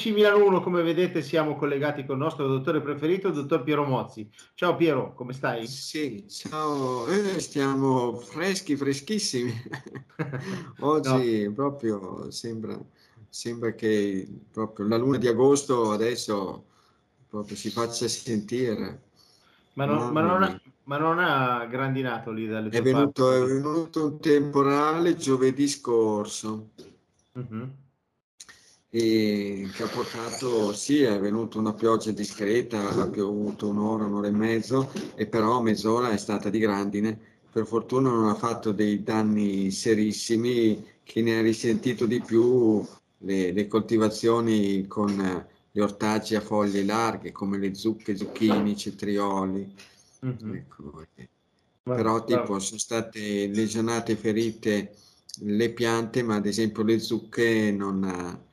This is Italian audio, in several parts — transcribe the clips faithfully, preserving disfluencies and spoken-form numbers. Amici Milano uno, come vedete siamo collegati con il nostro dottore preferito, il dottor Piero Mozzi. Ciao Piero, come stai? Sì, ciao, eh, stiamo freschi, freschissimi. Oggi no. proprio sembra, sembra che proprio la luna di agosto adesso proprio si faccia sentire. Ma non, ma non, ha, ma non ha grandinato lì dalle tue è venuto, parti? È venuto un temporale giovedì scorso. Mm-hmm. E che ha portato, sì, è venuta una pioggia discreta, ha piovuto un'ora, un'ora e mezzo, e però mezz'ora è stata di grandine. Per fortuna non ha fatto dei danni serissimi, che ne ha risentito di più le, le coltivazioni con gli ortaggi a foglie larghe come le zucche, zucchini, cetrioli. Mm-hmm. Ecco. Però tipo sono state lesionate, ferite le piante, ma ad esempio le zucche non ha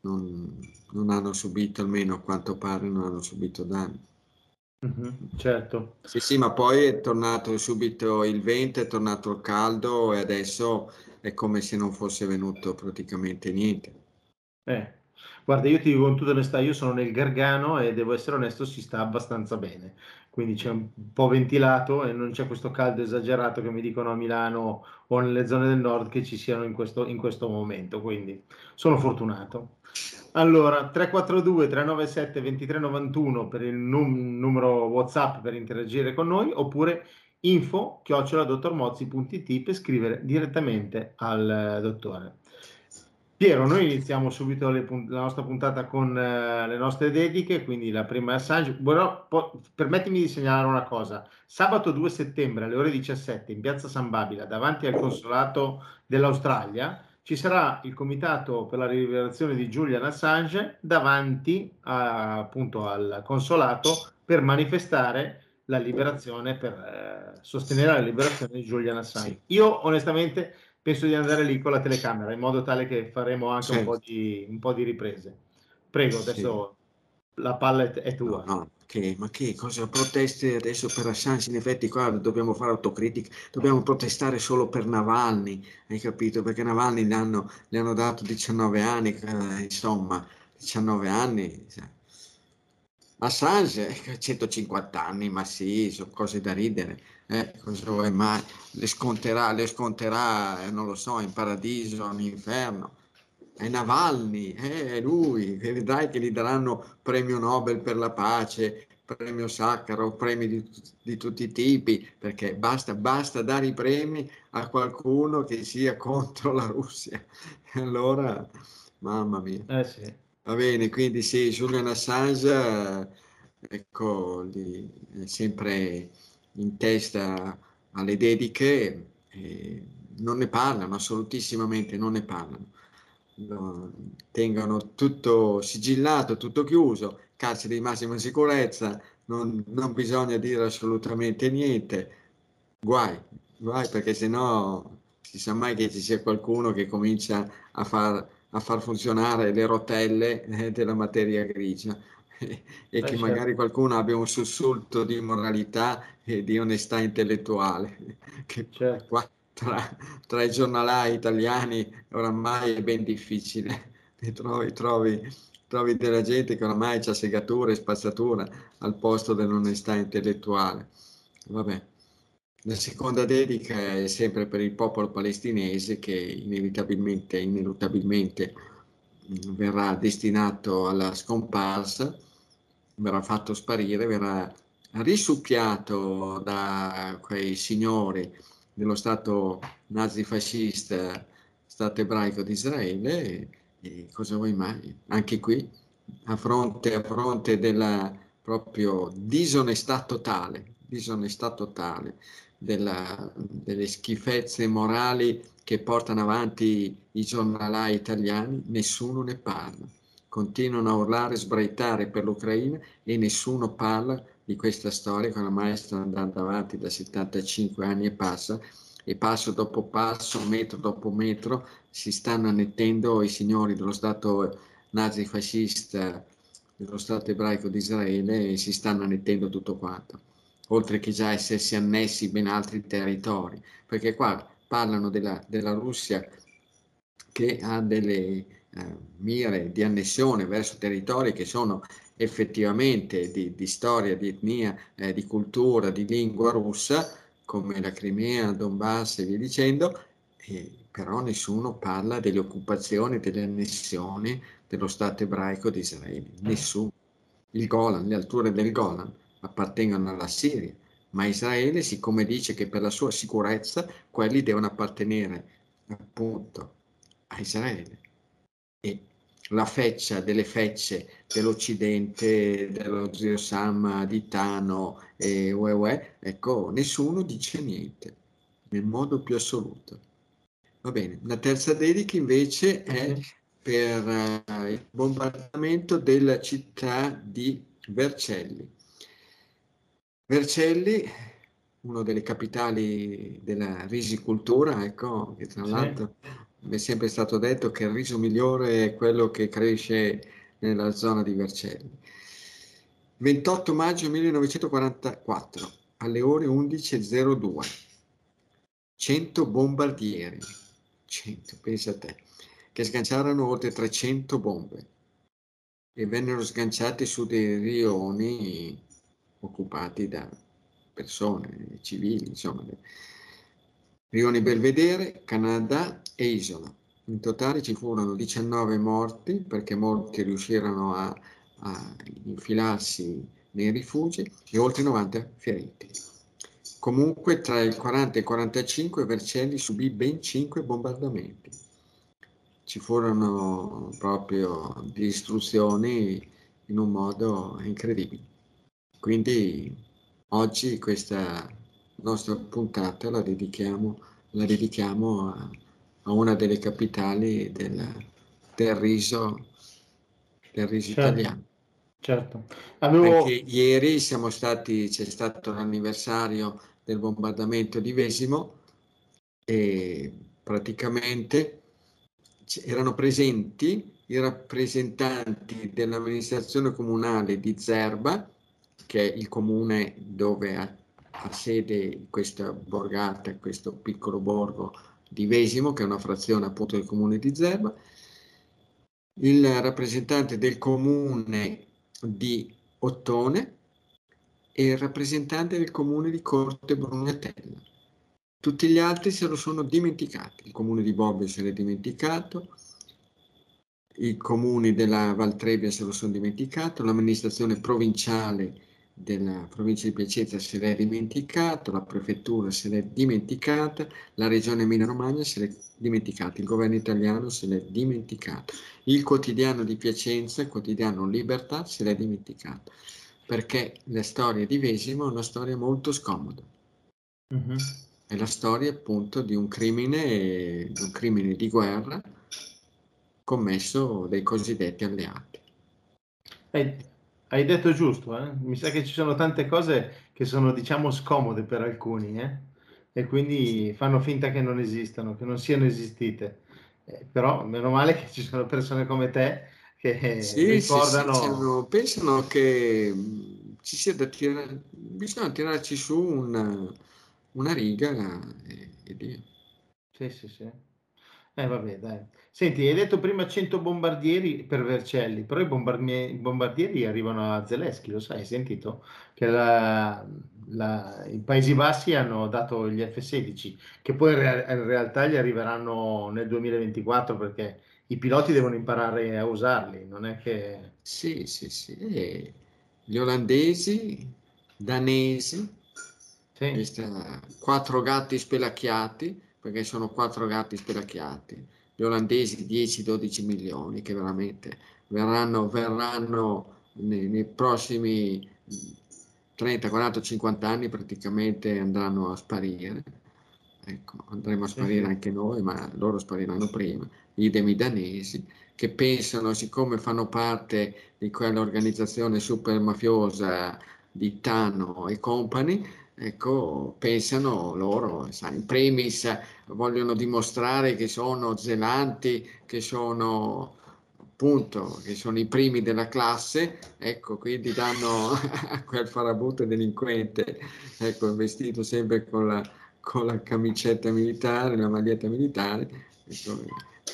Non, non hanno subito, almeno a quanto pare non hanno subito danni. Mm-hmm, certo. Sì, sì, ma poi è tornato subito il vento, è tornato il caldo e adesso è come se non fosse venuto praticamente niente. Eh, guarda, io ti dico con tutta onestà, io sono nel Gargano e devo essere onesto, si sta abbastanza bene. Quindi c'è un po' ventilato e non c'è questo caldo esagerato che mi dicono a Milano o nelle zone del nord che ci siano in questo, in questo momento, quindi sono fortunato. Allora, tre quattro due tre nove sette due tre nove uno per il num- numero WhatsApp per interagire con noi, oppure info chiocciola dottormozzi punto it per scrivere direttamente al dottore. Piero, noi iniziamo subito le punt- la nostra puntata con uh, le nostre dediche, quindi la prima è Assange. Buono, po- permettimi di segnalare una cosa. Sabato due settembre alle ore diciassette in piazza San Babila, davanti al consolato dell'Australia, ci sarà il comitato per la liberazione di Julian Assange davanti a, appunto al consolato per manifestare la liberazione, per eh, sostenere la liberazione di Julian Assange. Io onestamente penso di andare lì con la telecamera, in modo tale che faremo anche certo. un, po' di, un po' di riprese. Prego, adesso sì. La palla è, è tua. No, no. Che, ma che cosa proteste adesso per Assange? In effetti qua dobbiamo fare autocritica, dobbiamo protestare solo per Navalny, hai capito? Perché Navalny le hanno, le hanno dato diciannove anni, eh, insomma, diciannove anni. Assange, centocinquanta anni, ma sì, sono cose da ridere. Eh, cosa vuoi, ma le sconterà, le sconterà, eh, non lo so, in paradiso, in inferno. È Navalny, eh, è lui, vedrai che gli daranno premio Nobel per la pace, premio Sakharov, premi di, di tutti i tipi, perché basta, basta dare i premi a qualcuno che sia contro la Russia. E allora, mamma mia. Eh sì. Va bene, quindi sì, Julian Assange, ecco, lì, è sempre in testa alle dediche, eh, non ne parlano, assolutissimamente non ne parlano. Lo tengono tutto sigillato, tutto chiuso, carcere di massima sicurezza, non, non bisogna dire assolutamente niente. Guai, guai, perché sennò si sa mai che ci sia qualcuno che comincia a far, a far funzionare le rotelle eh, della materia grigia. E eh, che magari certo. qualcuno abbia un sussulto di moralità e di onestà intellettuale, che certo. qua tra, tra i giornalai italiani oramai è ben difficile. E trovi, trovi, trovi della gente che oramai c'ha segatura e spazzatura al posto dell'onestà intellettuale. Vabbè. La seconda dedica è sempre per il popolo palestinese, che inevitabilmente, ineluttabilmente verrà destinato alla scomparsa, verrà fatto sparire, verrà risucchiato da quei signori dello stato nazifascista, stato ebraico di Israele, e, e cosa vuoi mai? Anche qui, a fronte, a fronte della proprio disonestà totale, disonestà totale della, delle schifezze morali che portano avanti i giornalai italiani, nessuno ne parla. Continuano a urlare, sbraitare per l'Ucraina e nessuno parla di questa storia che ormai sta andando avanti da settantacinque anni e passa, e passo dopo passo, metro dopo metro, si stanno annettendo i signori dello stato nazifascista, dello stato ebraico di Israele, e si stanno annettendo tutto quanto, oltre che già essersi annessi ben altri territori, perché qua parlano della, della Russia che ha delle eh, mire di annessione verso territori che sono effettivamente di, di storia, di etnia, eh, di cultura, di lingua russa, come la Crimea, Donbass e via dicendo, e però nessuno parla delle occupazioni, delle annessioni dello Stato ebraico di Israele, nessuno. Il Golan, le alture del Golan appartengono alla Siria, ma Israele, siccome dice che per la sua sicurezza quelli devono appartenere appunto a Israele, e la feccia delle fecce dell'Occidente, dello zio Sam di Tano e ue, ue, ecco, nessuno dice niente nel modo più assoluto. Va bene, la terza dedica invece è per uh, il bombardamento della città di Vercelli. Vercelli, una delle capitali della risicultura, ecco, che tra l'altro mi è sempre stato detto che il riso migliore è quello che cresce nella zona di Vercelli. ventotto maggio millenovecentoquarantaquattro, alle ore undici e zero due, cento bombardieri, cento, pensa a te, che sganciarono oltre trecento bombe e vennero sganciate su dei rioni occupati da persone civili, insomma. Rioni Belvedere, Canada e Isola. In totale ci furono diciannove morti, perché molti riuscirono a, a infilarsi nei rifugi, e oltre novanta feriti. Comunque tra il quaranta e il quarantacinque Vercelli subì ben cinque bombardamenti. Ci furono proprio distruzioni in un modo incredibile. Quindi oggi questa nostra puntata la dedichiamo, la dedichiamo a, a una delle capitali del, del riso, del riso certo. Italiano. Certo. Avevo... Perché ieri siamo stati, c'è stato l'anniversario del bombardamento di Vesimo e praticamente erano presenti i rappresentanti dell'amministrazione comunale di Zerba, che è il comune dove ha, ha sede questa borgata, questo piccolo borgo di Vesimo, che è una frazione appunto del comune di Zerba, il rappresentante del comune di Ottone e il rappresentante del comune di Corte Brugnatella. Tutti gli altri se lo sono dimenticati. Il comune di Bobbio se l'è dimenticato, i comuni della Valtrebbia se lo sono dimenticato, l'amministrazione provinciale della provincia di Piacenza se l'è dimenticato, la prefettura se l'è dimenticata, la regione Emilia Romagna se l'è dimenticata, il governo italiano se l'è dimenticato, il quotidiano di Piacenza, il quotidiano Libertà se l'è dimenticato, perché la storia di Vesimo è una storia molto scomoda, uh-huh. È la storia appunto di un crimine, un crimine di guerra commesso dai cosiddetti alleati. Hey. Hai detto giusto, eh? Mi sa che ci sono tante cose che sono, diciamo, scomode per alcuni, eh? E quindi fanno finta che non esistano, che non siano esistite. Eh, però meno male che ci sono persone come te che sì, ricordano... Sì, sì, cioè, pensano che ci sia da tirare, bisogna tirarci su una, una riga e, e via. Sì, sì, sì. Eh, vabbè, dai. Senti, hai detto prima cento bombardieri per Vercelli, però i bombardieri arrivano a Zelensky, lo sai, hai sentito? Che la, la, i Paesi Bassi hanno dato gli F sedici, che poi in, re, in realtà gli arriveranno nel duemilaventiquattro, perché i piloti devono imparare a usarli, non è che... Sì, sì, sì. E gli olandesi, danesi, sì. Quattro gatti spelacchiati, perché sono quattro gatti spelacchiati, gli olandesi dieci dodici milioni che veramente verranno, verranno nei, nei prossimi trenta quaranta cinquanta anni, praticamente andranno a sparire, ecco, andremo a sparire anche noi, ma loro spariranno prima, idem i danesi, che pensano, siccome fanno parte di quell'organizzazione super mafiosa di Tano e compagni, ecco, pensano loro, sai, in primis vogliono dimostrare che sono zelanti, che sono appunto, che sono i primi della classe, ecco, quindi danno a quel farabutto delinquente, ecco, vestito sempre con la, con la camicetta militare, la maglietta militare, ecco,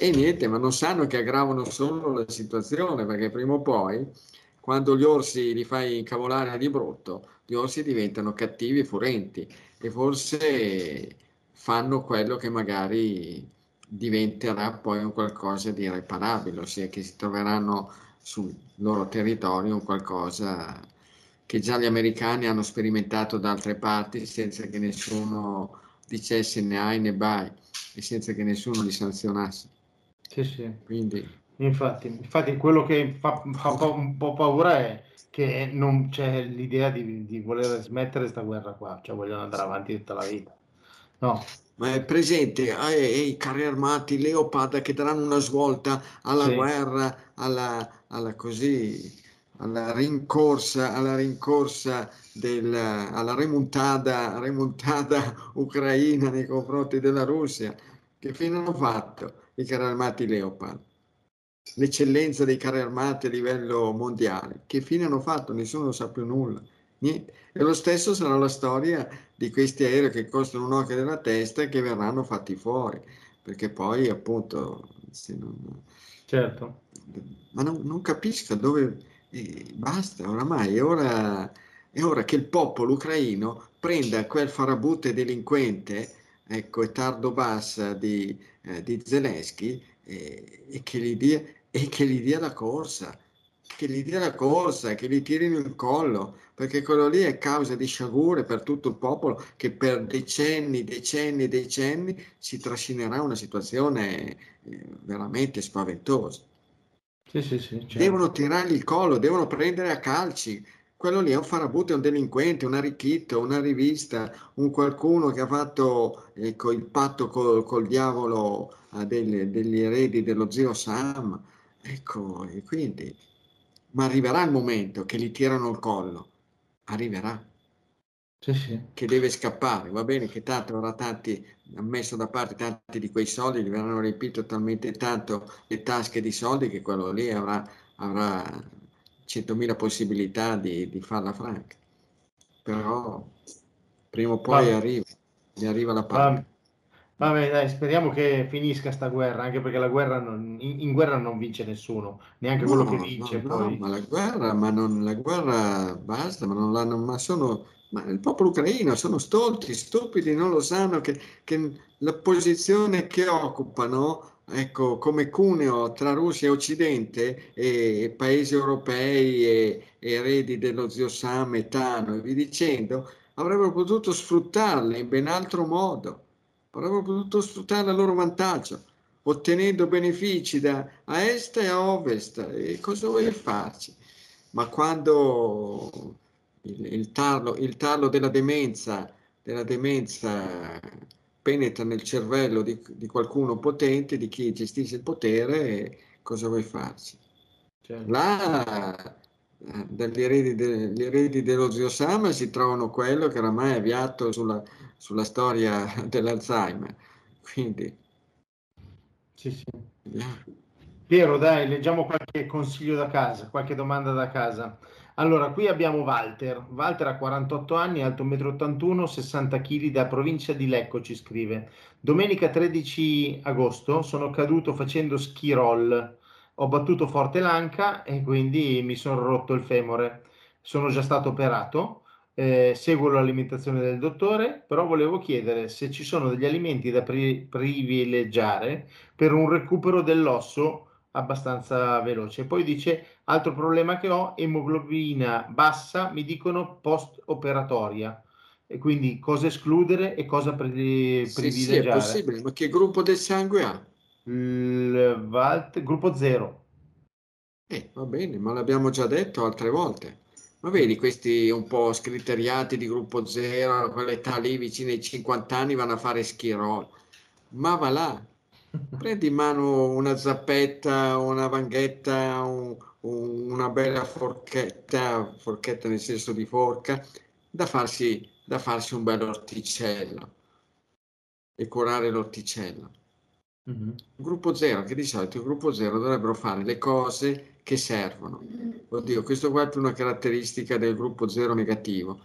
E niente, ma non sanno che aggravano solo la situazione, perché prima o poi, quando gli orsi li fai incavolare di brutto, gli orsi diventano cattivi e furenti, e forse fanno quello che magari diventerà poi un qualcosa di irreparabile, ossia che si troveranno sul loro territorio un qualcosa che già gli americani hanno sperimentato da altre parti senza che nessuno dicesse né hai né vai e senza che nessuno li sanzionasse. Sì, sì. Quindi... Infatti, infatti quello che fa, fa un po' paura è che non c'è l'idea di, di voler smettere questa guerra qua, cioè vogliono andare avanti tutta la vita. No. Ma è presente eh, i carri armati, Leopard, che daranno una svolta alla sì. guerra, alla, alla così, alla rincorsa, alla rincorsa del, alla remontata, remontata ucraina nei confronti della Russia. Che fine hanno fatto i carri armati Leopard? L'eccellenza dei carri armati a livello mondiale. Che fine hanno fatto? Nessuno sa più nulla. Niente. E lo stesso sarà la storia di questi aerei che costano un occhio della testa e che verranno fatti fuori, perché poi appunto se non... certo ma non, non capisco dove eh, basta, oramai è ora, è ora che il popolo ucraino prenda quel farabutto delinquente, ecco, e tardo bassa di, eh, di Zelensky eh, e che gli dia e che gli dia la corsa che gli dia la corsa, che gli tirino il collo, perché quello lì è causa di sciagure per tutto il popolo che per decenni, decenni, decenni si trascinerà una situazione veramente spaventosa. Sì, sì, sì, certo. Devono tirargli il collo, devono prendere a calci. Quello lì è un farabutto, è un delinquente, un arricchito, una rivista, un qualcuno che ha fatto ecco, il patto col, col diavolo eh, degli, degli eredi dello zio Sam. Ecco, e quindi... Ma arriverà il momento che gli tirano il collo, arriverà, sì, sì. Che deve scappare, va bene che tanto avrà tanti, ha messo da parte tanti di quei soldi, gli verranno riempito talmente tanto le tasche di soldi che quello lì avrà, avrà centomila possibilità di, di farla franca, però prima o poi va. arriva, gli arriva la parte. Vabbè, dai, speriamo che finisca sta guerra, anche perché la guerra non, in guerra non vince nessuno, neanche no, quello che vince. No, poi. No, ma la guerra, ma non la guerra basta, ma non l'hanno, ma sono ma il popolo ucraino sono stolti, stupidi, non lo sanno che, che la posizione che occupano, ecco, come cuneo tra Russia e Occidente e paesi europei e, e eredi dello zio Sam e Tano e vi dicendo, avrebbero potuto sfruttarle in ben altro modo. Avrebbero potuto sfruttare il loro vantaggio, ottenendo benefici da a est e a ovest, e cosa vuoi farci? Ma quando il, il, tarlo, il tarlo della demenza, della demenza penetra nel cervello di, di qualcuno potente, di chi gestisce il potere, cosa vuoi farci? Certo. Là, dagli eredi, de, gli eredi dello zio Sam si trovano quello che oramai è avviato sulla, sulla storia dell'Alzheimer, quindi sì, sì. Piero, dai, leggiamo qualche consiglio da casa, qualche domanda da casa. Allora, qui abbiamo Walter. Walter ha quarantotto anni, alto uno virgola ottantuno metri, sessanta chili, da provincia di Lecco, ci scrive: domenica tredici agosto sono caduto facendo ski roll. Ho battuto forte l'anca e quindi mi sono rotto il femore. Sono già stato operato, eh, seguo l'alimentazione del dottore, però volevo chiedere se ci sono degli alimenti da pri- privilegiare per un recupero dell'osso abbastanza veloce. Poi dice, altro problema che ho, emoglobina bassa, mi dicono post-operatoria. E quindi cosa escludere e cosa pri- privilegiare? Sì, sì, è possibile, ma che gruppo del sangue ha? Il Valt, gruppo zero. Eh, va bene, ma l'abbiamo già detto altre volte. Ma vedi, questi un po' scriteriati di gruppo zero, quell'età lì vicino ai cinquanta anni, vanno a fare ski roll. Ma va là, prendi in mano una zappetta, una vanghetta, un, un, una bella forchetta, forchetta nel senso di forca, da farsi, da farsi un bel orticello e curare l'orticello. Mm-hmm. Gruppo zero, che di solito il gruppo zero dovrebbero fare le cose che servono. Oddio, questo qua è più una caratteristica del gruppo zero negativo,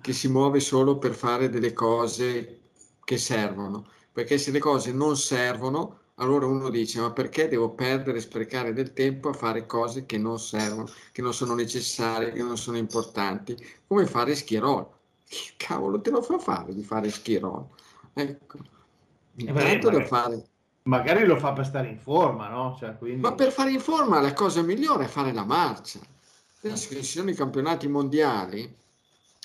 che si muove solo per fare delle cose che servono, perché se le cose non servono Allora uno dice, ma perché devo perdere e sprecare del tempo a fare cose che non servono, che non sono necessarie, che non sono importanti, come fare schierol? Che cavolo te lo fa fare di fare schierol? Ecco, intanto eh, da fare... Magari lo fa per stare in forma, no? Cioè, quindi... Ma per fare in forma la cosa migliore è fare la marcia. Adesso che ci sono i campionati mondiali,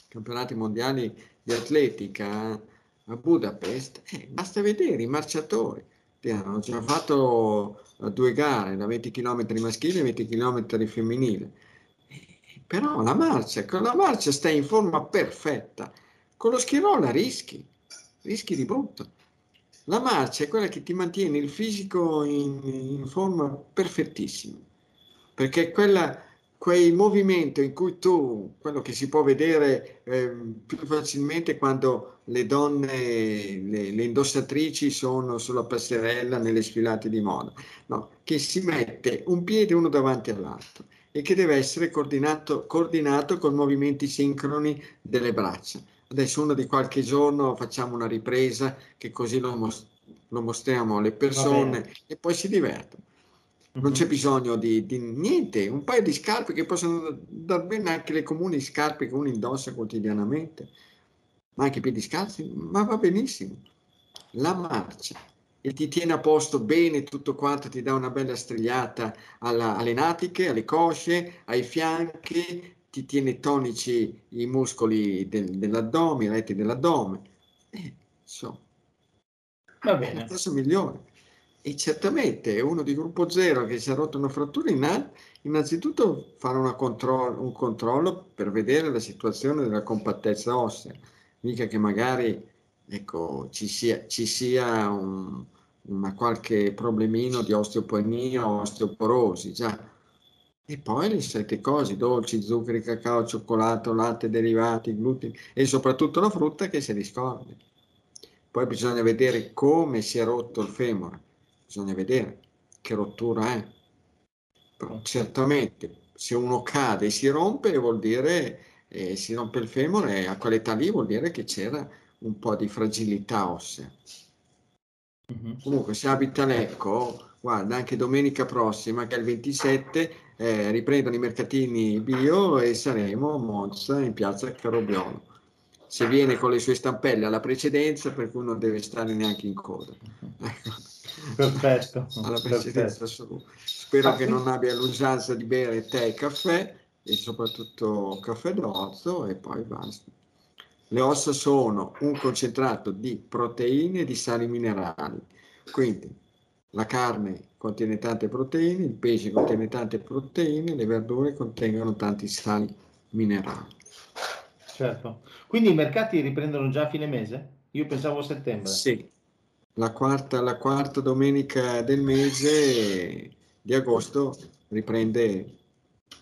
campionati mondiali di atletica a Budapest, eh, basta vedere i marciatori. Hanno già fatto due gare da venti chilometri maschile e venti chilometri femminile, però la marcia, con la marcia stai in forma perfetta, con lo schierola rischi, rischi di brutto. La marcia è quella che ti mantiene il fisico in, in forma perfettissima, perché quella, quei movimenti in cui tu, quello che si può vedere eh, più facilmente quando le donne, le, le indossatrici sono sulla passerella nelle sfilate di moda, no? Che si mette un piede uno davanti all'altro e che deve essere coordinato, coordinato con movimenti sincroni delle braccia. Adesso uno di qualche giorno facciamo una ripresa che così lo, most- lo mostriamo alle persone e poi si divertono. Non c'è bisogno di, di niente, un paio di scarpe che possono dar bene anche le comuni scarpe che uno indossa quotidianamente, ma anche i piedi scalzi, ma va benissimo. La marcia, e ti tiene a posto bene tutto quanto, ti dà una bella strigliata alla, alle natiche, alle cosce, ai fianchi, ti tiene tonici i muscoli del, dell'addome, i retti dell'addome. Eh, insomma, va bene. È la cosa migliore. E certamente uno di gruppo zero che si è rotto una frattura, innanzitutto fare una controllo, un controllo per vedere la situazione della compattezza ossea, mica che magari ecco, ci sia, ci sia un, una qualche problemino di osteopenia o osteoporosi già. E poi le sette cose, dolci, zuccheri, cacao, cioccolato, latte, derivati, glutine e soprattutto la frutta che si riscordi. Poi bisogna vedere come si è rotto il femore. Bisogna vedere che rottura è. Però certamente se uno cade e si rompe vuol dire eh, si rompe il femore, e a quell'età lì vuol dire che c'era un po' di fragilità ossea. Mm-hmm. Comunque se abita Lecco, guarda, anche domenica prossima che è il ventisette eh, riprendono i mercatini bio e saremo a Monza in piazza Carobbiolo. Se viene con le sue stampelle alla precedenza, per cui non deve stare neanche in coda. Perfetto. Alla precedenza assoluta. Spero ah, che sì. non abbia l'usanza di bere tè e caffè, e soprattutto caffè d'orzo, e poi basta. Le ossa sono un concentrato di proteine e di sali minerali. Quindi la carne contiene tante proteine, il pesce contiene tante proteine, le verdure contengono tanti sali minerali. Certo. Quindi i mercati riprendono già a fine mese? Io pensavo a settembre. Sì, la quarta, la quarta domenica del mese di agosto riprende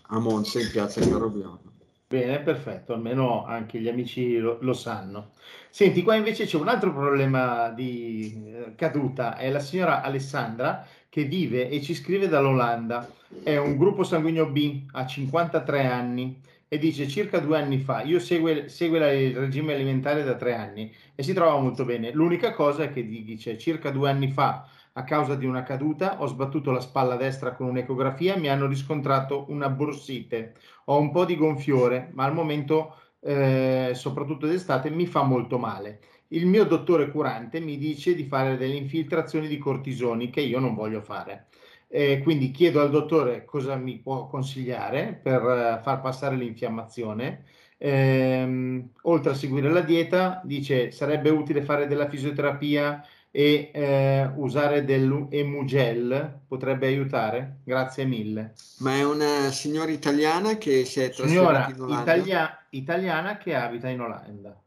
a Monza in piazza Carobbiolo. Bene, perfetto, almeno anche gli amici lo, lo sanno. Senti, qua invece c'è un altro problema di eh, caduta, è la signora Alessandra che vive e ci scrive dall'Olanda. È un gruppo sanguigno B, ha cinquantatré anni. E dice, circa due anni fa, io segue, segue il regime alimentare da tre anni e si trova molto bene. L'unica cosa è che dice, circa due anni fa, a causa di una caduta, ho sbattuto la spalla destra con un'ecografia e mi hanno riscontrato una borsite. Ho un po' di gonfiore, ma al momento, eh, soprattutto d'estate, mi fa molto male. Il mio dottore curante mi dice di fare delle infiltrazioni di cortisoni che io non voglio fare. Eh, quindi chiedo al dottore cosa mi può consigliare per uh, far passare l'infiammazione. Ehm, oltre a seguire la dieta, dice sarebbe utile fare della fisioterapia e eh, usare dell'emugel, potrebbe aiutare? Grazie mille. Ma è una signora italiana che si è trasferita in Olanda? Italia- italiana che abita in Olanda.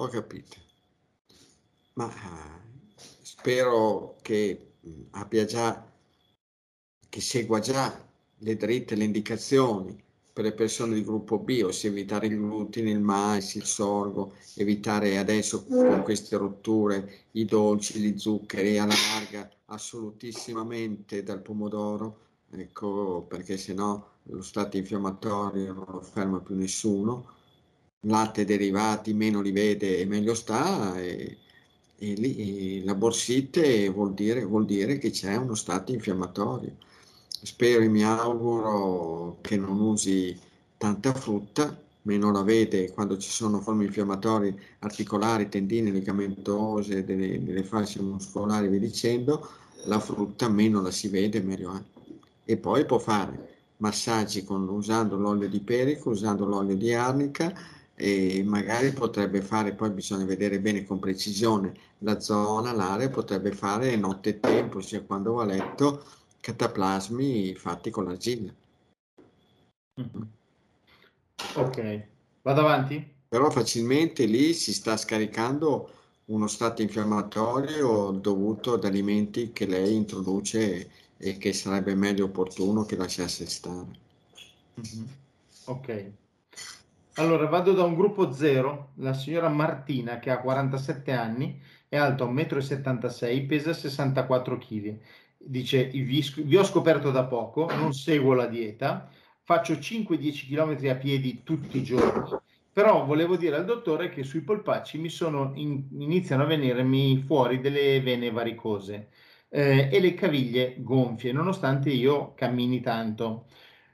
Ho capito. Ma spero che abbia già che segua già le dritte, le indicazioni per le persone di gruppo B, ossia evitare il glutine, il mais, il sorgo, evitare adesso con queste rotture i dolci, gli zuccheri, alla larga assolutissimamente dal pomodoro, ecco, perché sennò lo stato infiammatorio non lo ferma più nessuno. Latte, derivati, meno li vede e meglio sta, e E lì, la borsite vuol dire, vuol dire che c'è uno stato infiammatorio. Spero e mi auguro che non usi tanta frutta, meno la vede quando ci sono forme infiammatorie articolari, tendine, ligamentose, delle, delle fasce muscolari e via dicendo. La frutta meno la si vede, meglio è. E poi può fare massaggi con, usando l'olio di perico, usando l'olio di arnica, e magari potrebbe fare, poi bisogna vedere bene con precisione la zona, l'area, potrebbe fare notte e tempo, sia quando va a letto, cataplasmi fatti con l'argilla. Ok, vado avanti? Però facilmente lì si sta scaricando uno stato infiammatorio dovuto ad alimenti che lei introduce e che sarebbe meglio opportuno che lasciasse stare. Mm-hmm. Ok. Allora vado da un gruppo zero, la signora Martina che ha quarantasette anni, è alta un metro e settantasei, pesa sessantaquattro chili. Dice: vi ho scoperto da poco, non seguo la dieta, faccio cinque dieci chilometri a piedi tutti i giorni, però volevo dire al dottore che sui polpacci mi sono in, iniziano a venirmi fuori delle vene varicose eh, e le caviglie gonfie, nonostante io cammini tanto.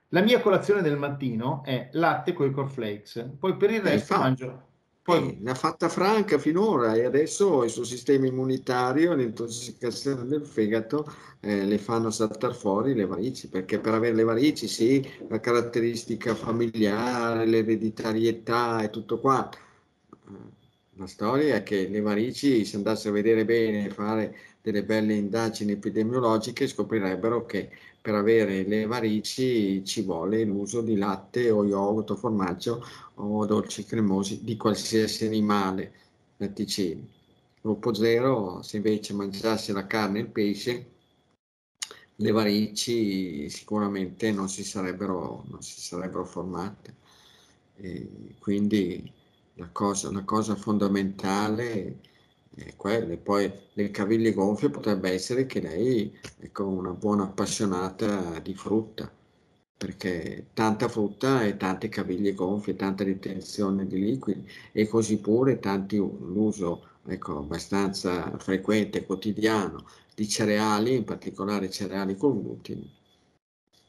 La mia colazione del mattino è latte con i cornflakes, poi per il resto eh, mangio... Poi... Eh, l'ha fatta franca finora, e adesso il suo sistema immunitario e l'intossicazione del fegato eh, le fanno saltare fuori le varici, perché per avere le varici sì, la caratteristica familiare, l'ereditarietà e tutto qua. La storia è che le varici, se andassero a vedere bene e fare delle belle indagini epidemiologiche, scoprirebbero che per avere le varici ci vuole l'uso di latte o yogurt o formaggio o dolci cremosi di qualsiasi animale, latticini. Gruppo zero, se invece mangiasse la carne e il pesce, le varici sicuramente non si sarebbero, non si sarebbero formate. E quindi la cosa, la cosa fondamentale è quella. Poi le caviglie gonfie potrebbe essere che lei è una buona appassionata di frutta, perché tanta frutta e tante caviglie gonfie, tanta ritenzione di liquidi, e così pure tanti, l'uso ecco, abbastanza frequente, quotidiano, di cereali, in particolare cereali con glutine.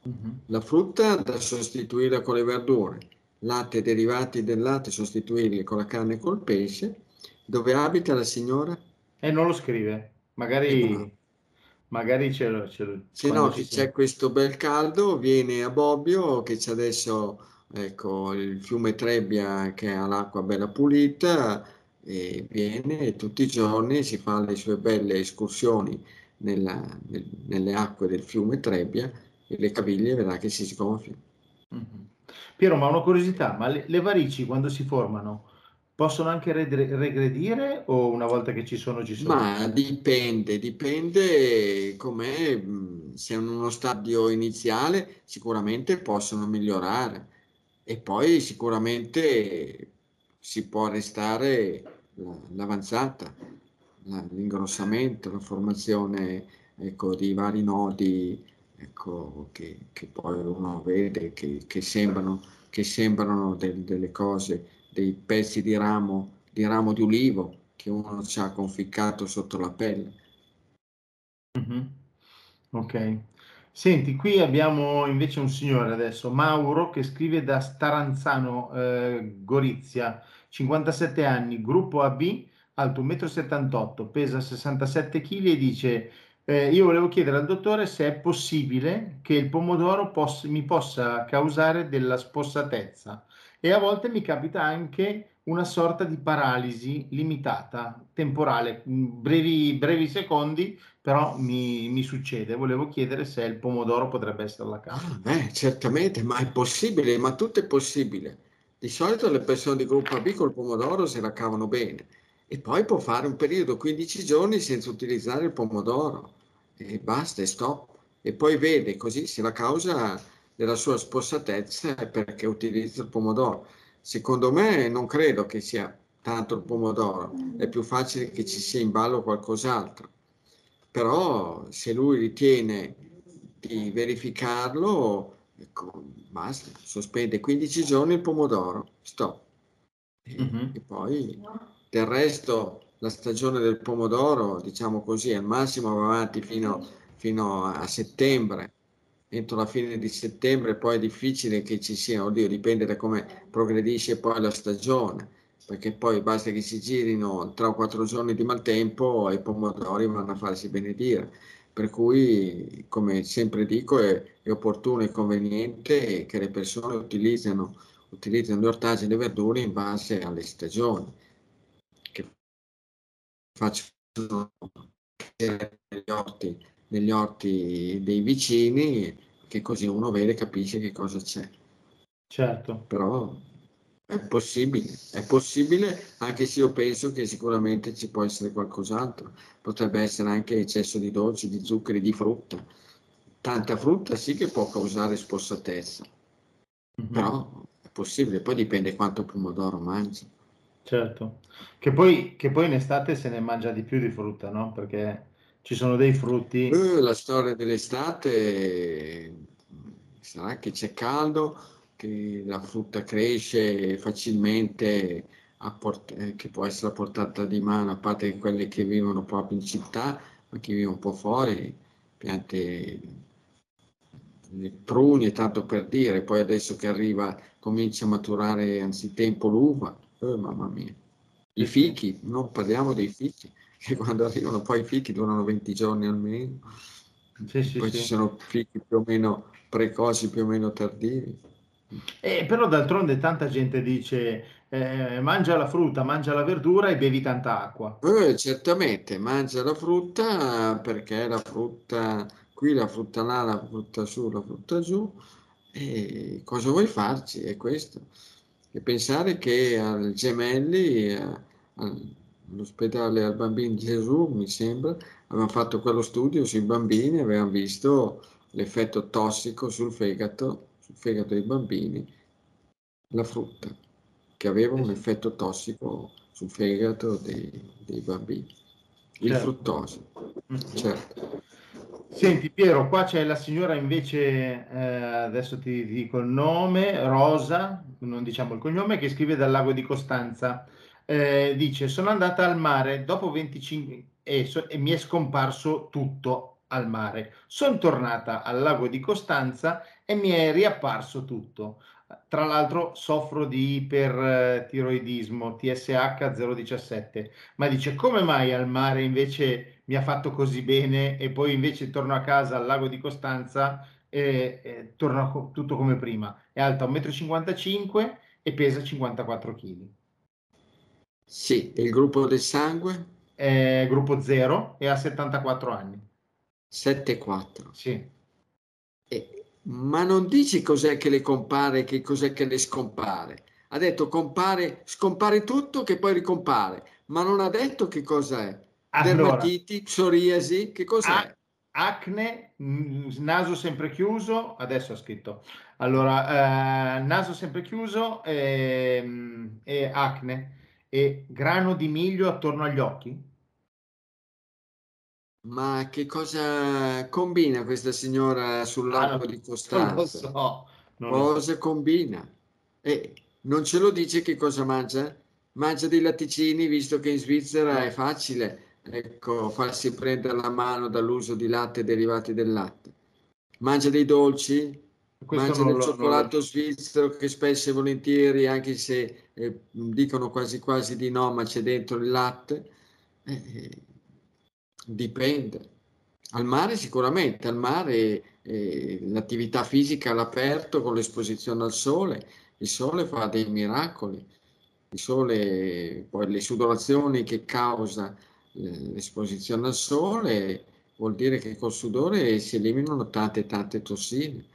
Mm-hmm. La frutta da sostituire con le verdure, latte e derivati del latte sostituirli con la carne e col pesce. Dove abita la signora? Eh, non lo scrive, magari, no. magari ce lo... Ce lo se no, che c'è questo bel caldo, viene a Bobbio, che c'è adesso ecco, il fiume Trebbia che ha l'acqua bella pulita, e viene e tutti i giorni si fa le sue belle escursioni nella, nel, nelle acque del fiume Trebbia, e le caviglie vedrà che si sgonfiano. Mm-hmm. Piero, ma una curiosità, ma le, le varici quando si formano possono anche regredire o una volta che ci sono ci sono? Ma dipende, dipende com'è, se è in uno stadio iniziale sicuramente possono migliorare, e poi sicuramente si può arrestare l'avanzata, l'ingrossamento, la formazione ecco, di vari nodi ecco, che, che poi uno vede che, che sembrano, che sembrano del, delle cose, dei pezzi di ramo, di ramo di ulivo che uno ci ha conficcato sotto la pelle. Mm-hmm. Ok. Senti, qui abbiamo invece un signore adesso, Mauro, che scrive da Staranzano, eh, Gorizia, cinquantasette anni, gruppo A B, alto un metro e settantotto, pesa sessantasette chili, e dice: eh, io volevo chiedere al dottore se è possibile che il pomodoro poss- mi possa causare della spossatezza. E a volte mi capita anche una sorta di paralisi limitata, temporale, brevi, brevi secondi, però mi, mi succede. Volevo chiedere se il pomodoro potrebbe essere la causa. Eh, certamente, ma è possibile, ma tutto è possibile. Di solito le persone di gruppo A B col pomodoro se la cavano bene, e poi può fare un periodo quindici giorni senza utilizzare il pomodoro, e basta, e stop. E poi vede, così se la causa della sua spossatezza è perché utilizza il pomodoro. Secondo me non credo che sia tanto il pomodoro, è più facile che ci sia in ballo qualcos'altro, però se lui ritiene di verificarlo, ecco, basta, sospende quindici giorni il pomodoro, stop. E, mm-hmm. e poi del resto la stagione del pomodoro, diciamo così, al massimo va avanti fino, fino a settembre, entro la fine di settembre, poi è difficile che ci sia, oddio, dipende da come progredisce poi la stagione, perché poi basta che si girino tre o quattro giorni di maltempo e i pomodori vanno a farsi benedire. Per cui, come sempre dico, è, è opportuno e conveniente che le persone utilizzano, utilizzano le ortaggi e le verdure in base alle stagioni, che facciano negli orti, negli orti dei vicini, che così uno vede e capisce che cosa c'è. Certo. Però è possibile, è possibile, anche se io penso che sicuramente ci può essere qualcos'altro, potrebbe essere anche eccesso di dolci, di zuccheri, di frutta. Tanta frutta sì che può causare spossatezza, mm-hmm. però è possibile, poi dipende quanto pomodoro mangi. Certo, che poi, che poi in estate se ne mangia di più di frutta, no? Perché ci sono dei frutti... Eh, la storia dell'estate sarà che c'è caldo, che la frutta cresce facilmente, a port- che può essere a portata di mano, a parte quelle che vivono proprio in città, ma chi vive un po' fuori, piante, le prugne, tanto per dire, poi adesso che arriva comincia a maturare anzitempo l'uva, eh, mamma mia, i fichi, non parliamo dei fichi, che quando arrivano poi i fichi durano venti giorni almeno, sì, sì, poi sì. Ci sono fichi più o meno precoci, più o meno tardivi. Eh, però d'altronde tanta gente dice eh, mangia la frutta, mangia la verdura e bevi tanta acqua. Eh, certamente, mangia la frutta perché la frutta qui, la frutta là, la frutta su, la frutta giù, e cosa vuoi farci? È questo. E pensare che al Gemelli, a, all'ospedale al bambino Gesù, mi sembra, avevano fatto quello studio sui bambini, avevano visto l'effetto tossico sul fegato, sul fegato dei bambini, la frutta, che aveva un effetto tossico sul fegato dei, dei bambini, il certo. fruttosio. Certo. Senti Piero, qua c'è la signora invece, eh, adesso ti dico il nome, Rosa, non diciamo il cognome, che scrive dal Lago di Costanza, eh, dice sono andata al mare dopo venticinque e, so, e mi è scomparso tutto al mare, sono tornata al Lago di Costanza e mi è riapparso tutto. Tra l'altro soffro di ipertiroidismo, T S H zero diciassette, ma dice come mai al mare invece mi ha fatto così bene e poi invece torno a casa al Lago di Costanza e, e torno co- tutto come prima. È alta un metro e cinquantacinque e pesa cinquantaquattro chili. Sì, il gruppo del sangue? È gruppo zero e ha settantaquattro anni. settantaquattro? Sì. E... Ma non dici cos'è che le compare, che cos'è che le scompare. Ha detto compare, scompare tutto che poi ricompare, ma non ha detto che cosa è. Allora, dermatiti, psoriasi, che cos'è? Acne, naso sempre chiuso, adesso ha scritto. Allora, eh, naso sempre chiuso e, e acne e grano di miglio attorno agli occhi. Ma che cosa combina questa signora sul Lago ah, di Costanza? Non lo so. Non cosa lo so. Combina? E non ce lo dice che cosa mangia? Mangia dei latticini, visto che in Svizzera è facile, ecco, farsi prendere la mano dall'uso di latte e derivati del latte. Mangia dei dolci, Questo mangia del lo, cioccolato lo... svizzero che spesso e volentieri, anche se eh, dicono quasi quasi di no, ma c'è dentro il latte. Eh, Dipende. Al mare sicuramente, al mare eh, l'attività fisica all'aperto con l'esposizione al sole, il sole fa dei miracoli, il sole, poi le sudorazioni che causa eh, l'esposizione al sole vuol dire che col sudore si eliminano tante tante tossine,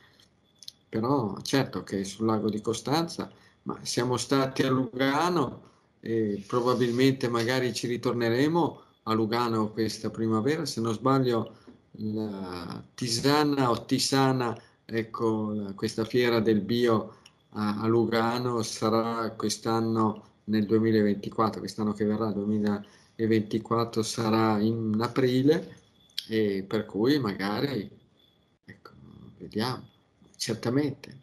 però certo che sul Lago di Costanza, ma siamo stati a Lugano e probabilmente magari ci ritorneremo a Lugano questa primavera, se non sbaglio la Tisana o Tisana, ecco, questa fiera del bio a, a Lugano sarà quest'anno nel duemilaventiquattro, quest'anno che verrà, duemilaventiquattro sarà in aprile, e per cui magari, ecco, vediamo, certamente.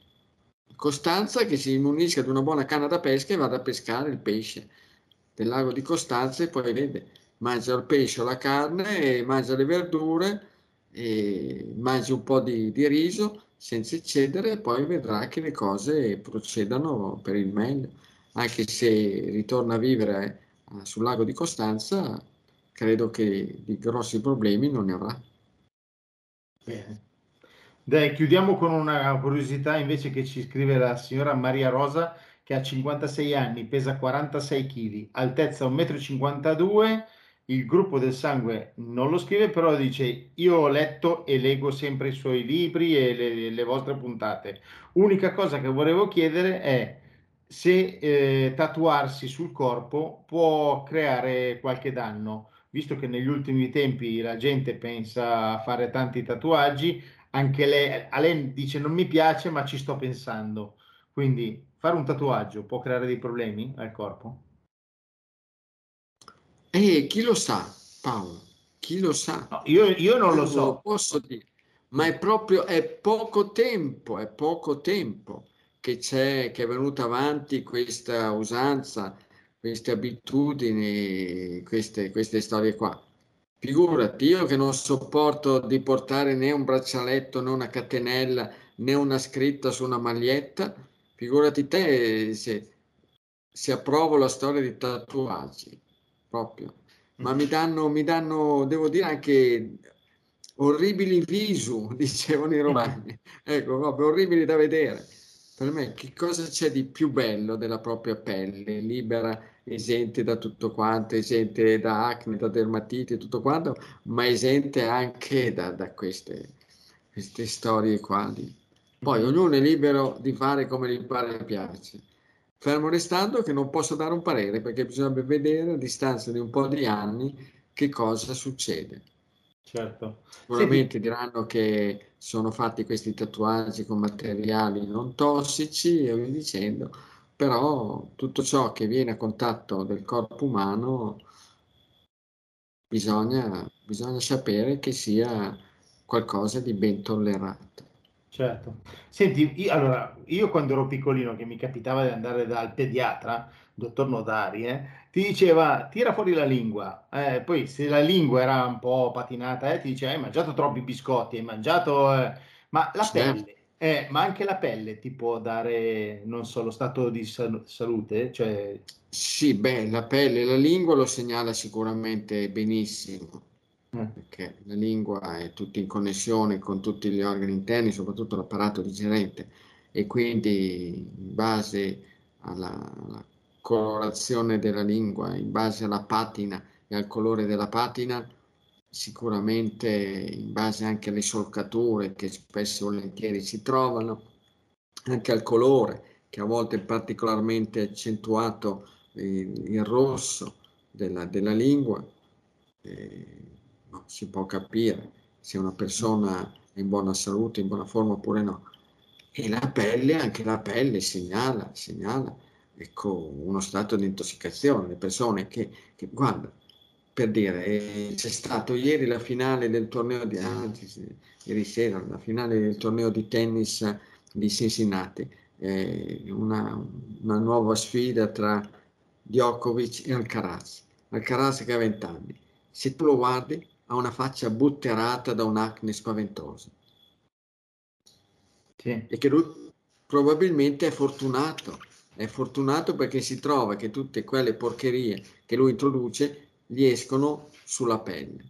Costanza che si immunisca ad una buona canna da pesca e vada a pescare il pesce. del lago di Costanza e poi vede, mangia il pesce, la carne, e mangia le verdure, e mangia un po' di, di riso senza eccedere, e poi vedrà che le cose procedano per il meglio. Anche se ritorna a vivere sul lago di Costanza, credo che di grossi problemi non ne avrà. Bene. Dai, chiudiamo con una curiosità invece che ci scrive la signora Maria Rosa, che ha cinquantasei anni, pesa quarantasei chili, altezza un metro e cinquantadue, il gruppo del sangue non lo scrive, però dice: io ho letto e leggo sempre i suoi libri e le, le vostre puntate. Unica cosa che volevo chiedere è se eh, tatuarsi sul corpo può creare qualche danno, visto che negli ultimi tempi la gente pensa a fare tanti tatuaggi. Anche lei, a lei dice: non mi piace, ma ci sto pensando. Quindi fare un tatuaggio può creare dei problemi al corpo? Eh, chi lo sa, Paolo? Chi lo sa? No, io, io non io lo so. Lo posso dire, ma è proprio è poco tempo, è poco tempo che c'è, che è venuta avanti questa usanza, queste abitudini, queste, queste storie qua. Figurati, io che non sopporto di portare né un braccialetto, né una catenella, né una scritta su una maglietta. Figurati te se, se approvo la storia di tatuaggi, proprio. Ma mi danno, mi danno, devo dire, anche orribili visu, dicevano i romani. Ecco, proprio orribili da vedere. Per me, che cosa c'è di più bello della propria pelle, libera, esente da tutto quanto, esente da acne, da dermatite e tutto quanto, ma esente anche da, da queste, queste storie qua. Poi ognuno è libero di fare come gli pare e piace. Fermo restando che non posso dare un parere, perché bisogna vedere a distanza di un po' di anni che cosa succede. Certo. Sicuramente sì. Diranno che sono fatti questi tatuaggi con materiali non tossici e via dicendo, però tutto ciò che viene a contatto del corpo umano bisogna, bisogna sapere che sia qualcosa di ben tollerato. Certo. Senti, io, allora, io quando ero piccolino, che mi capitava di andare dal pediatra, dottor Nodari, eh, ti diceva: tira fuori la lingua, eh, poi se la lingua era un po' patinata, eh, ti diceva: hai mangiato troppi biscotti, hai mangiato... Eh, ma la certo. pelle, eh, ma anche la pelle ti può dare, non so, lo stato di sal- salute? Cioè... Sì, beh, la pelle, la lingua lo segnala sicuramente benissimo, eh. perché la lingua è tutta in connessione con tutti gli organi interni, soprattutto l'apparato digerente, e quindi in base alla, alla colorazione della lingua, in base alla patina e al colore della patina, sicuramente in base anche alle solcature che spesso e volentieri si trovano, anche al colore, che a volte è particolarmente accentuato, eh, il rosso della, della lingua, eh, si può capire se una persona è in buona salute, in buona forma oppure no. E la pelle, anche la pelle segnala, segnala. Ecco, uno stato di intossicazione. Le persone che, che guarda, per dire, eh, c'è stato ieri la finale del torneo di anzi, ieri sera la finale del torneo di tennis di Cincinnati, eh, una, una nuova sfida tra Djokovic e Alcaraz. Alcaraz che ha venti anni, se tu lo guardi ha una faccia butterata da un'acne spaventosa, sì. E che lui probabilmente è fortunato. È fortunato perché si trova che tutte quelle porcherie che lui introduce gli escono sulla pelle.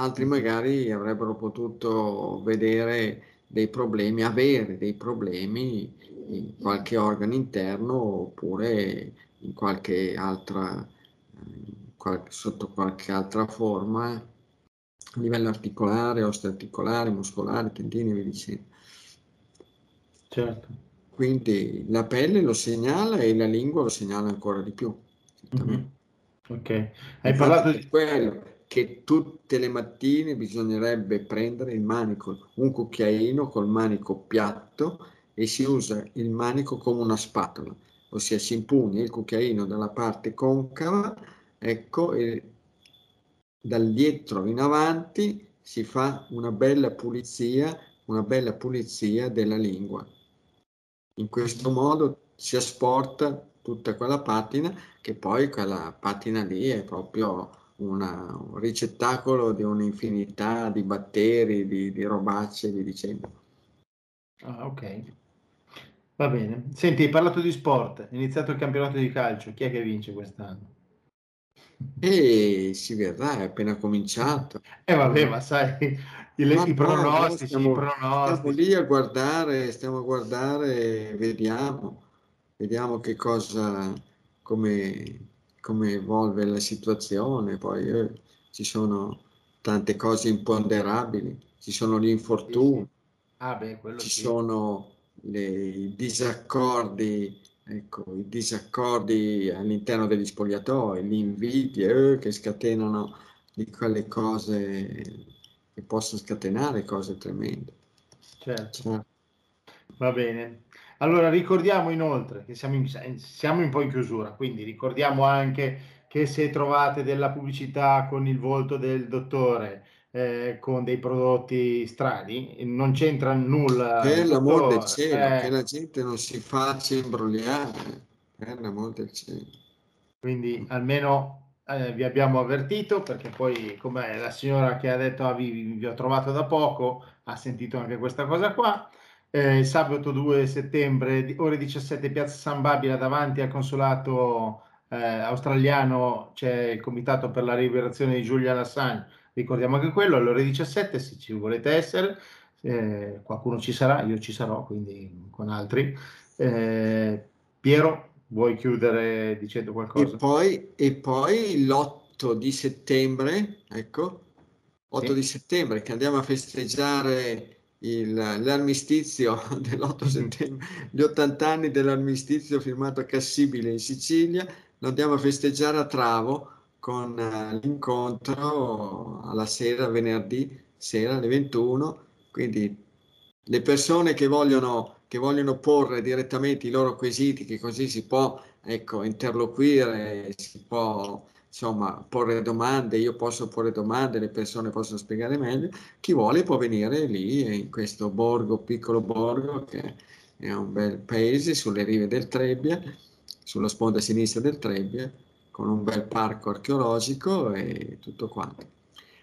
Altri magari avrebbero potuto vedere dei problemi, avere dei problemi in qualche organo interno oppure in qualche altra, qualche, sotto qualche altra forma, a livello articolare, osteoarticolare, muscolare, tendine e via dicendo. Certo. Quindi la pelle lo segnala e la lingua lo segnala ancora di più. Mm-hmm. Ok. Hai Infatti parlato di quello che tutte le mattine bisognerebbe prendere il manico, un cucchiaino col manico piatto, e si usa il manico come una spatola, ossia si impugna il cucchiaino dalla parte concava, ecco, e dal dietro in avanti si fa una bella pulizia, una bella pulizia della lingua. In questo modo si asporta tutta quella patina, che poi quella patina lì è proprio una, un ricettacolo di un'infinità di batteri, di, di robacce, vi dicendo. Ah, ok. Va bene. Senti, hai parlato di sport, è iniziato il campionato di calcio, chi è che vince quest'anno? E si vedrà, è appena cominciato. E eh, vabbè, ma sai, i, ma i pronostici, stiamo, i pronostici. Stiamo lì a guardare, stiamo a guardare, vediamo, vediamo che cosa, come... come evolve la situazione, poi eh, ci sono tante cose imponderabili, ci sono gli infortuni, sì, sì. Ah, beh, quello ci sì. sono le, i disaccordi, ecco, i disaccordi all'interno degli spogliatoi, le invidie eh, che scatenano di quelle cose che possono scatenare cose tremende. Certo, certo. Va bene. Allora ricordiamo inoltre che siamo, in, siamo un po' in chiusura, quindi ricordiamo anche che se trovate della pubblicità con il volto del dottore, eh, con dei prodotti strani, non c'entra nulla. Per l'amor del cielo, eh, che la gente non si faccia imbrogliare, per l'amor del cielo. Quindi almeno eh, vi abbiamo avvertito, perché poi come la signora che ha detto ah, vi, vi ho trovato da poco ha sentito anche questa cosa qua. Eh, sabato due settembre, ore diciassette, Piazza San Babila, davanti al consolato eh, australiano c'è il Comitato per la Liberazione di Julian Assange, ricordiamo anche quello, alle ore diciassette, se ci volete essere, eh, qualcuno ci sarà, io ci sarò, quindi con altri. Eh, Piero, vuoi chiudere dicendo qualcosa? E poi, e poi l'otto di settembre, ecco, otto sì. di settembre, che andiamo a festeggiare... Il, l'armistizio dell'otto settembre, gli ottanta anni dell'armistizio firmato a Cassibile in Sicilia, lo andiamo a festeggiare a Travo con uh, l'incontro alla sera, venerdì sera alle ventuno, quindi le persone che vogliono, che vogliono porre direttamente i loro quesiti, che così si può, ecco, interloquire, si può insomma porre domande, io posso porre domande, le persone possono spiegare meglio, chi vuole può venire lì in questo borgo, piccolo borgo che è un bel paese sulle rive del Trebbia, sulla sponda sinistra del Trebbia, con un bel parco archeologico e tutto quanto.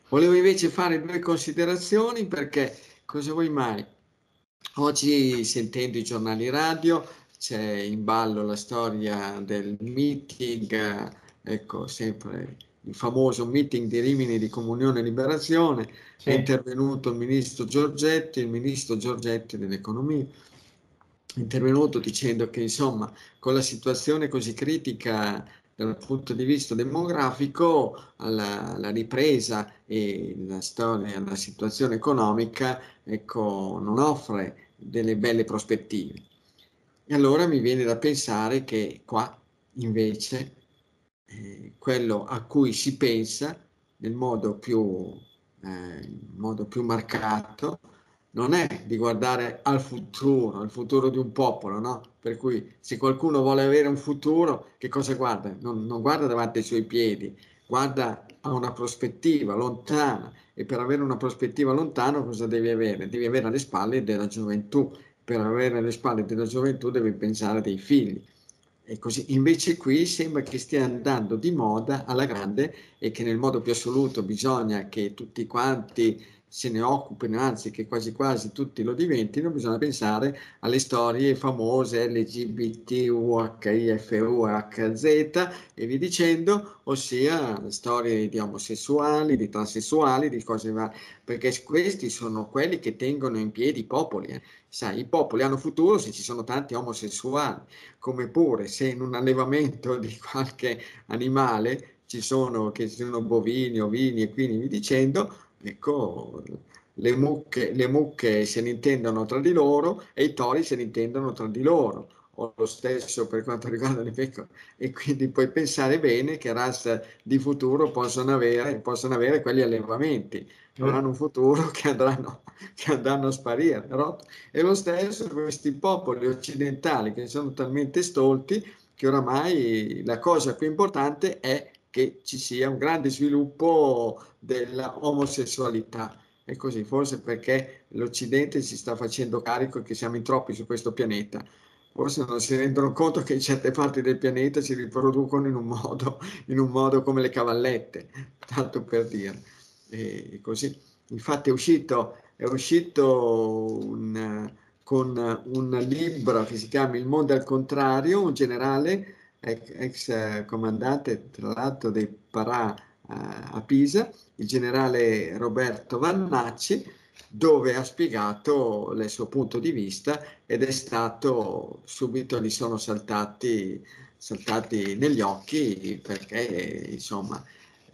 Volevo invece fare due considerazioni, perché cosa vuoi mai, oggi sentendo i giornali radio c'è in ballo la storia del meeting, ecco, sempre il famoso meeting di Rimini di Comunione e Liberazione, sì. È intervenuto il ministro Giorgetti, il ministro Giorgetti dell'economia, è intervenuto dicendo che insomma con la situazione così critica dal punto di vista demografico, la, la ripresa e la storia, la situazione economica, ecco, non offre delle belle prospettive. E allora mi viene da pensare che qua invece quello a cui si pensa nel modo più, eh, modo più marcato non è di guardare al futuro, al futuro di un popolo, no? Per cui se qualcuno vuole avere un futuro, che cosa guarda? Non, non guarda davanti ai suoi piedi, guarda a una prospettiva lontana, e per avere una prospettiva lontana cosa devi avere? Devi avere alle spalle della gioventù, per avere alle spalle della gioventù devi pensare dei figli. E così invece qui sembra che stia andando di moda alla grande e che nel modo più assoluto bisogna che tutti quanti se ne occupino, anzi che quasi quasi tutti lo diventino, bisogna pensare alle storie famose L G B T U H I F U H Z e vi dicendo, ossia storie di omosessuali, di transessuali, di cose varie, perché questi sono quelli che tengono in piedi i popoli, eh. Sai, i popoli hanno futuro se ci sono tanti omosessuali, come pure se in un allevamento di qualche animale ci sono, che sono bovini, ovini e quindi vi dicendo, ecco, le mucche, le mucche se ne intendono tra di loro e i tori se ne intendono tra di loro, o lo stesso per quanto riguarda le pecore, e quindi puoi pensare bene che razza di futuro possono avere, possono avere quegli allevamenti, avranno un futuro che andranno, che andranno a sparire, no? E lo stesso questi popoli occidentali che sono talmente stolti che oramai la cosa più importante è che ci sia un grande sviluppo della omosessualità. E così, forse perché l'Occidente si sta facendo carico che siamo in troppi su questo pianeta forse non si rendono conto che in certe parti del pianeta si riproducono in un modo, in un modo come le cavallette, tanto per dire. E così. Infatti è uscito, è uscito un, con un libro che si chiama Il mondo al contrario, un generale, ex comandante tra l'altro dei Parà a Pisa, il generale Roberto Vannacci, dove ha spiegato il suo punto di vista ed è stato subito, gli sono saltati, saltati negli occhi, perché insomma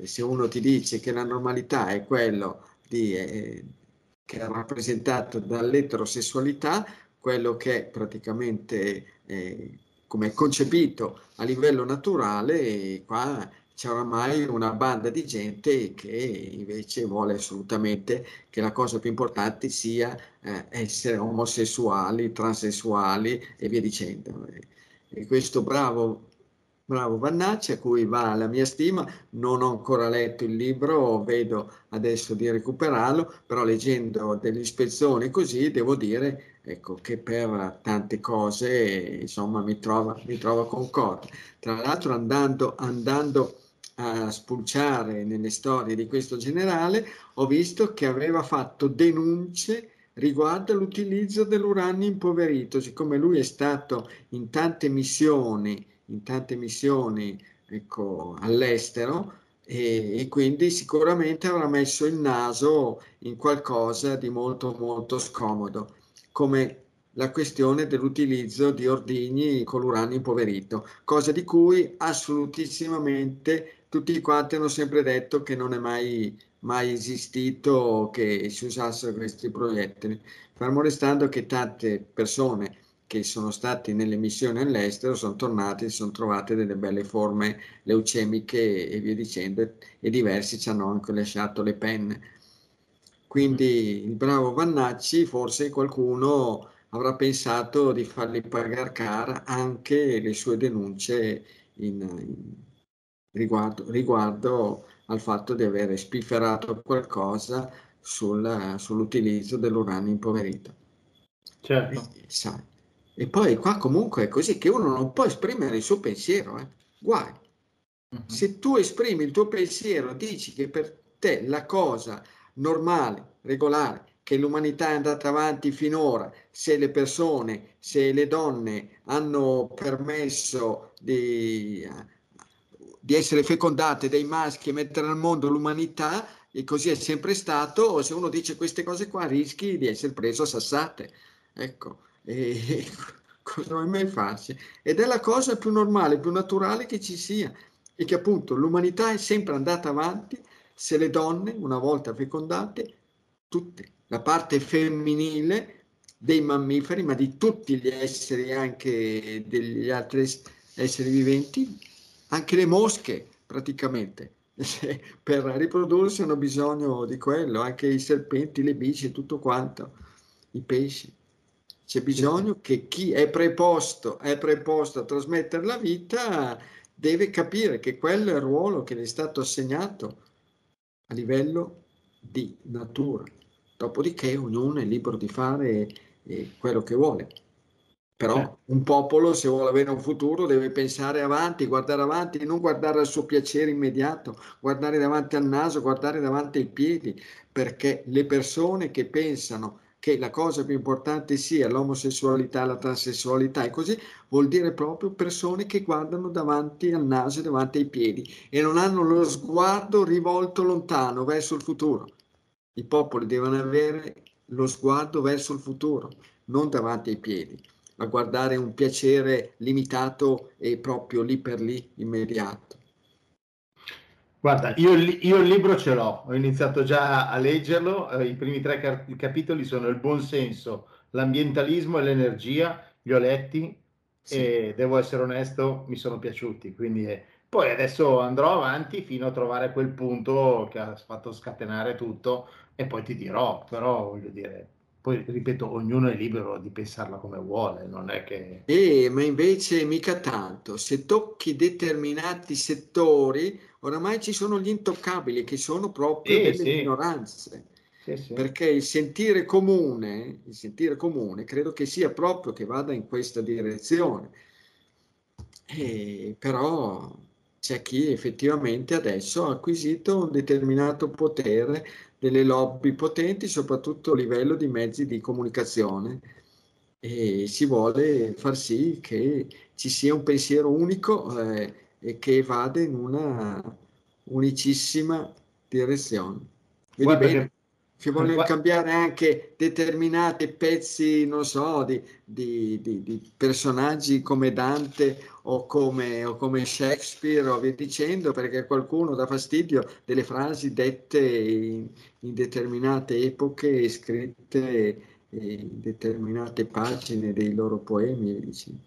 se uno ti dice che la normalità è quello di, eh, che è rappresentato dall'eterosessualità, quello che è praticamente eh, come è concepito a livello naturale, qua c'è oramai una banda di gente che invece vuole assolutamente che la cosa più importante sia eh, essere omosessuali, transessuali e via dicendo. E, e questo bravo, bravo Vannacci, a cui va la mia stima, non ho ancora letto il libro, vedo adesso di recuperarlo, però leggendo degli spezzoni così devo dire, ecco, che per tante cose insomma mi trova, mi trova concorde. Tra l'altro andando, andando a spulciare nelle storie di questo generale ho visto che aveva fatto denunce riguardo all'utilizzo dell'uranio impoverito, siccome lui è stato in tante missioni, in tante missioni ecco, all'estero, e, e quindi sicuramente avrà messo il naso in qualcosa di molto molto scomodo, come la questione dell'utilizzo di ordigni con l'uranio impoverito, cosa di cui assolutissimamente tutti quanti hanno sempre detto che non è mai, mai esistito che si usassero questi proiettili. Fermo restando che tante persone che sono state nelle missioni all'estero sono tornate, si sono trovate delle belle forme leucemiche e via dicendo, e diversi ci hanno anche lasciato le penne. Quindi il bravo Vannacci, forse qualcuno avrà pensato di fargli pagare cara anche le sue denunce in, in, riguardo, riguardo al fatto di avere spifferato qualcosa sul, sull'utilizzo dell'uranio impoverito. Certo. E, sa, e poi qua comunque è così che uno non può esprimere il suo pensiero. Eh? Guai. Uh-huh. Se tu esprimi il tuo pensiero, dici che per te la cosa normale, regolare, che l'umanità è andata avanti finora, se le persone, se le donne hanno permesso di, di essere fecondate dai maschi e mettere al mondo l'umanità, e così è sempre stato, se uno dice queste cose qua rischi di essere preso a sassate. Ecco, e, cosa vuoi mai farci? Ed è la cosa più normale, più naturale che ci sia, e che appunto l'umanità è sempre andata avanti. Se le donne, una volta fecondate, tutte, la parte femminile dei mammiferi, ma di tutti gli esseri, anche degli altri esseri viventi, anche le mosche praticamente, per riprodursi hanno bisogno di quello, anche i serpenti, le bici, tutto quanto, i pesci. C'è bisogno che chi è preposto, è preposto a trasmettere la vita deve capire che quello è il ruolo che gli è stato assegnato a livello di natura, dopodiché ognuno è libero di fare eh, quello che vuole. Però eh. un popolo, se vuole avere un futuro, deve pensare avanti, guardare avanti, non guardare al suo piacere immediato, guardare davanti al naso, guardare davanti ai piedi, perché le persone che pensano che la cosa più importante sia l'omosessualità, la transessualità e così, vuol dire proprio persone che guardano davanti al naso e davanti ai piedi e non hanno lo sguardo rivolto lontano verso il futuro. I popoli devono avere lo sguardo verso il futuro, non davanti ai piedi, ma guardare un piacere limitato e proprio lì per lì immediato. Guarda, io, io il libro ce l'ho, ho iniziato già a leggerlo, eh, i primi tre cap- capitoli sono il buonsenso, l'ambientalismo e l'energia, li ho letti sì. E devo essere onesto, mi sono piaciuti, quindi eh. Poi adesso andrò avanti fino a trovare quel punto che ha fatto scatenare tutto e poi ti dirò, però voglio dire, poi ripeto, ognuno è libero di pensarla come vuole, non è che... Eh, ma invece mica tanto, se tocchi determinati settori... Oramai ci sono gli intoccabili che sono proprio eh, delle sì. minoranze. Sì, sì. Perché il sentire comune, il sentire comune credo che sia proprio che vada in questa direzione. E però c'è chi effettivamente adesso ha acquisito un determinato potere delle lobby potenti, soprattutto a livello di mezzi di comunicazione, e si vuole far sì che ci sia un pensiero unico eh, e che vada in una unicissima direzione. Vedi bene? Che vogliono cambiare anche determinati pezzi, non so, di, di, di, di personaggi come Dante o come, o come Shakespeare o via dicendo, perché qualcuno dà fastidio delle frasi dette in, in determinate epoche, scritte in determinate pagine dei loro poemi e via dicendo.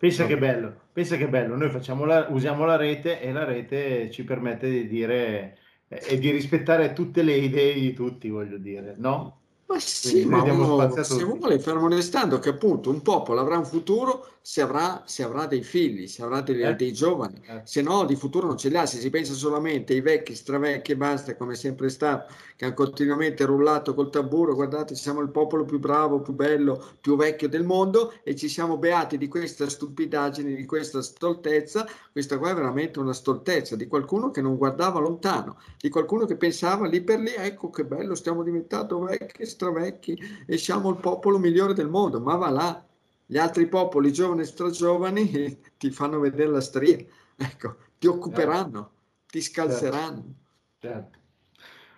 Pensa che bello, pensa che bello, noi facciamo la, usiamo la rete e la rete ci permette di dire... e di rispettare tutte le idee di tutti, voglio dire, no? Ma sì, ma uno, se uno vuole, fermo restando che appunto un popolo avrà un futuro se avrà, se avrà dei figli, se avrà dei, eh? dei giovani, eh. se no di futuro non ce li ha. Se si pensa solamente ai vecchi, stravecchi e basta, come sempre stato, che hanno continuamente rullato col tamburo, guardate, siamo il popolo più bravo, più bello, più vecchio del mondo e ci siamo beati di questa stupidaggine, di questa stoltezza. Questa qua è veramente una stoltezza di qualcuno che non guardava lontano, di qualcuno che pensava lì per lì, ecco che bello, stiamo diventando vecchi, stravecchi e siamo il popolo migliore del mondo, ma va là. Gli altri popoli, giovani e stragiovani, ti fanno vedere la stria, ecco, ti occuperanno, ti scalzeranno, certo. Certo.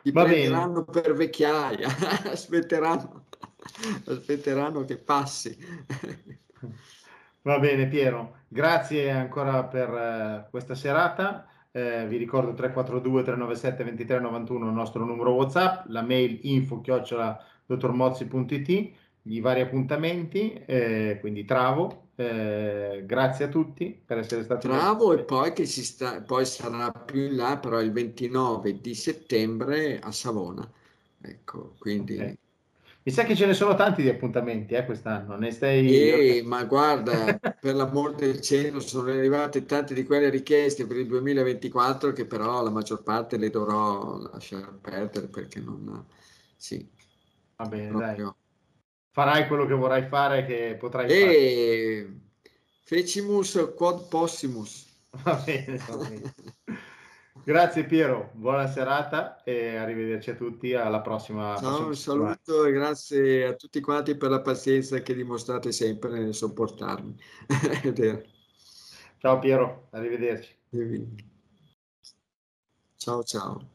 Ti Va prenderanno bene. Per vecchiaia, aspetteranno, aspetteranno che passi. Va bene Piero, grazie ancora per uh, questa serata, uh, vi ricordo tre quattro due tre nove sette due tre nove uno il nostro numero WhatsApp, la mail info chiocciola dottor mozzi punto it, gli vari appuntamenti, eh, quindi Travo, eh, grazie a tutti per essere stati Travo e poi che si sta, poi sarà più in là però il ventinove di settembre a Savona, ecco, quindi okay. Mi sa che ce ne sono tanti di appuntamenti eh, quest'anno, ne stai... E, ma guarda, per l'amor del cielo sono arrivate tante di quelle richieste per il duemilaventiquattro che però la maggior parte le dovrò lasciare perdere perché non... Sì, va bene, proprio... dai. Farai quello che vorrai fare, che potrai e... fare. Fecimus quod possimus. Va bene, va bene. Grazie Piero, buona serata e arrivederci a tutti alla prossima. Ciao, un saluto e grazie a tutti quanti per la pazienza che dimostrate sempre nel sopportarmi. Ciao Piero, arrivederci. Ciao ciao.